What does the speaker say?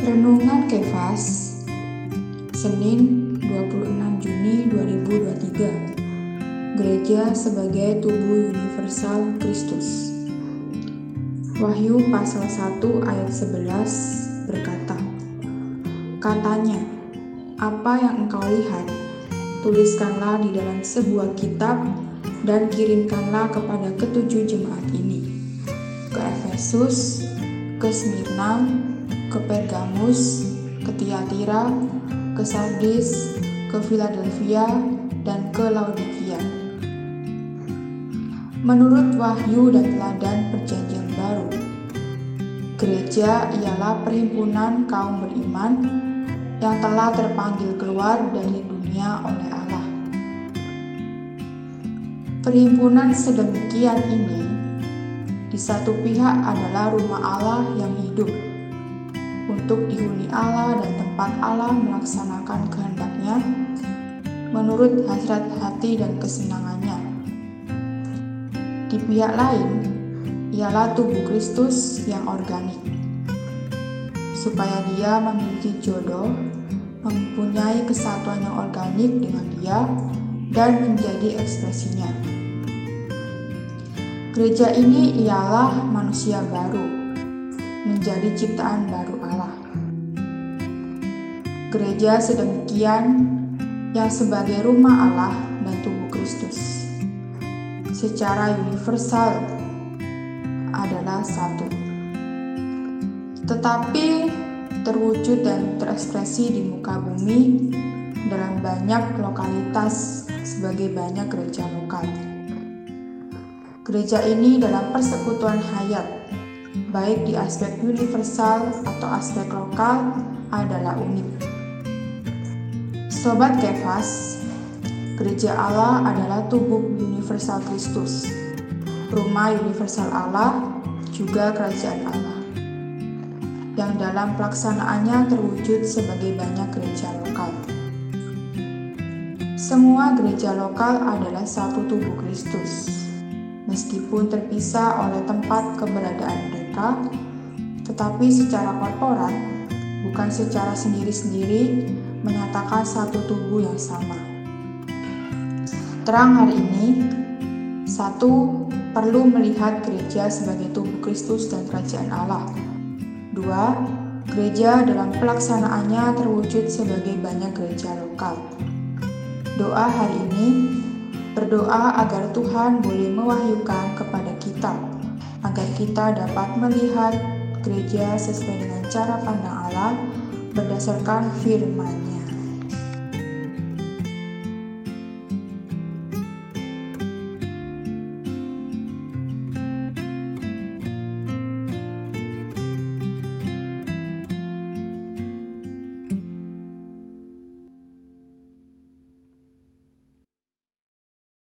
Renungan Kefas, Senin 26 Juni 2023. Gereja sebagai tubuh universal Kristus. Wahyu pasal 1 ayat 11 berkata, katanya, apa yang engkau lihat, tuliskanlah di dalam sebuah kitab dan kirimkanlah kepada ketujuh jemaat ini, ke Efesus, ke Smyrna, ke Pergamus, ke Tiatira, ke Sardis, ke Philadelphia, dan ke Laodikia. Menurut Wahyu dan teladan Perjanjian Baru, gereja ialah perhimpunan kaum beriman yang telah terpanggil keluar dari dunia oleh Allah. Perhimpunan sedemikian ini di satu pihak adalah rumah Allah yang hidup, untuk dihuni Allah dan tempat Allah melaksanakan kehendaknya menurut hasrat hati dan kesenangannya. Di pihak lain ialah tubuh Kristus yang organik, supaya dia memiliki jodoh, mempunyai kesatuan yang organik dengan dia dan menjadi ekspresinya. Gereja ini ialah manusia baru, menjadi ciptaan baru Allah. Gereja sedemikian yang sebagai rumah Allah dan tubuh Kristus secara universal adalah satu, tetapi terwujud dan terekspresi di muka bumi dalam banyak lokalitas sebagai banyak gereja lokal. Gereja ini dalam persekutuan hayat, baik di aspek universal atau aspek lokal, adalah unik. Sobat Kefas, gereja Allah adalah tubuh universal Kristus, rumah universal Allah, juga kerajaan Allah, yang dalam pelaksanaannya terwujud sebagai banyak gereja lokal. Semua gereja lokal adalah satu tubuh Kristus, meskipun terpisah oleh tempat keberadaan mereka, tetapi secara korporat, bukan secara sendiri-sendiri, menyatakan satu tubuh yang sama. Terang hari ini, satu, perlu melihat gereja sebagai tubuh Kristus dan kerajaan Allah. Dua, gereja dalam pelaksanaannya terwujud sebagai banyak gereja lokal. Doa hari ini, berdoa agar Tuhan boleh mewahyukan kepada kita, agar kita dapat melihat gereja sesuai dengan cara pandang Allah berdasarkan firman-Nya.